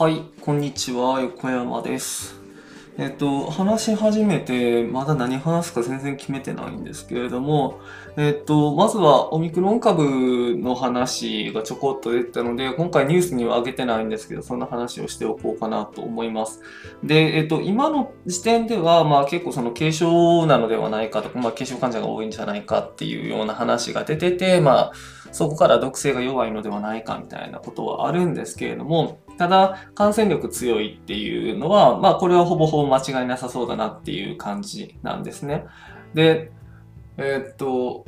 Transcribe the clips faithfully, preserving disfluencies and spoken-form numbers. はい、こんにちは、横山です。えっと、話し始めて、まだ何話すか全然決めてないんですけれども、えっと、まずはオミクロン株の話がちょこっと出てたので、今回ニュースには上げてないんですけど、そんな話をしておこうかなと思います。で、えっと、今の時点では、まあ結構その軽症なのではないかとか、まあ軽症患者が多いんじゃないかっていうような話が出てて、まあ、そこから毒性が弱いのではないかみたいなことはあるんですけれども、ただ感染力強いっていうのは、まあこれはほぼほぼ間違いなさそうだなっていう感じなんですね。で、えー、っと、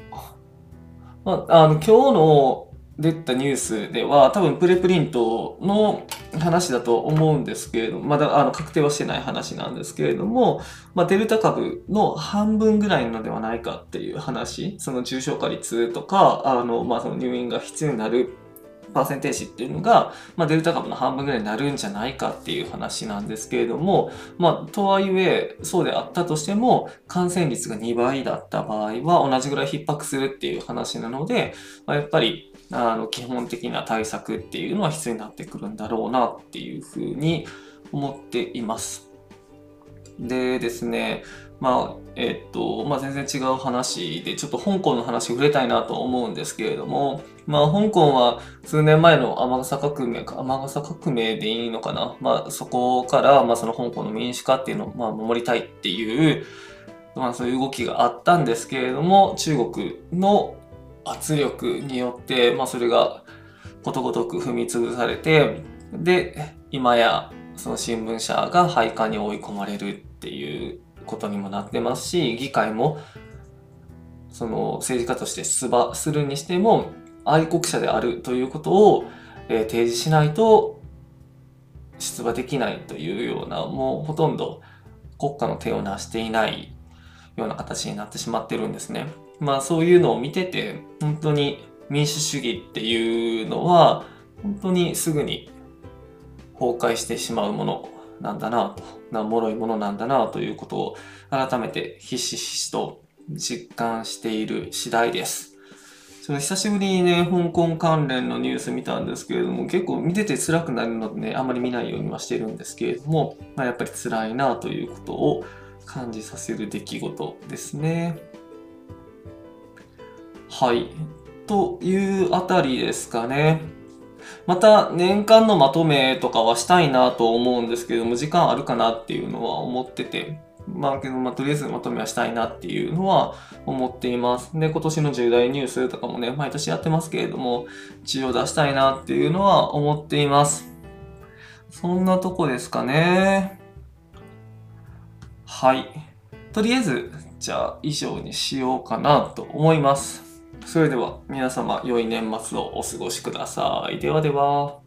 まあ、あの今日の出たニュースでは多分プレプリントの話だと思うんですけれども、まだあの確定はしてない話なんですけれども、まあ、デルタ株の半分ぐらいなのではないかっていう話、その重症化率とか、あのまあその入院が必要になるパーセンテージっていうのが、まあ、デルタ株の半分ぐらいになるんじゃないかっていう話なんですけれども、まあ、とはいえそうであったとしても感染率がにばいだった場合は同じぐらい逼迫するっていう話なので、まあ、やっぱりあの基本的な対策っていうのは必要になってくるんだろうなっていうふうに思っています。でですね、まあえっとまあ、全然違う話でちょっと香港の話触れたいなと思うんですけれども、まあ、香港は数年前の雨傘革命か雨傘革命でいいのかな、まあ、そこから、まあ、その香港の民主化っていうのを、まあ、守りたいっていう、まあ、そういう動きがあったんですけれども、中国の圧力によって、まあ、それがことごとく踏み潰されて、で今やその新聞社が廃刊に追い込まれるっていうことにもなってますし、議会もその政治家として出馬するにしても愛国者であるということを、えー、提示しないと出馬できないというような、もうほとんど国家の手を成していないような形になってしまってるんですね。まあそういうのを見てて、本当に民主主義っていうのは本当にすぐに崩壊してしまうものなんだなと、な脆いものなんだなということを改めてひしひしと実感している次第です。ちょっと久しぶりにね、香港関連のニュース見たんですけれども、結構見てて辛くなるのでね、あまり見ないようにはしてるんですけれども、まあ、やっぱり辛いなということを感じさせる出来事ですね。はい。というあたりですかね。また年間のまとめとかはしたいなと思うんですけども、時間あるかなっていうのは思ってて、まあけどまあとりあえずまとめはしたいなっていうのは思っています。で、今年の重大ニュースとかもね、毎年やってますけれども、一応出したいなっていうのは思っています。そんなとこですかね。はい、とりあえずじゃあ以上にしようかなと思います。それでは皆様、良い年末をお過ごしください。ではでは。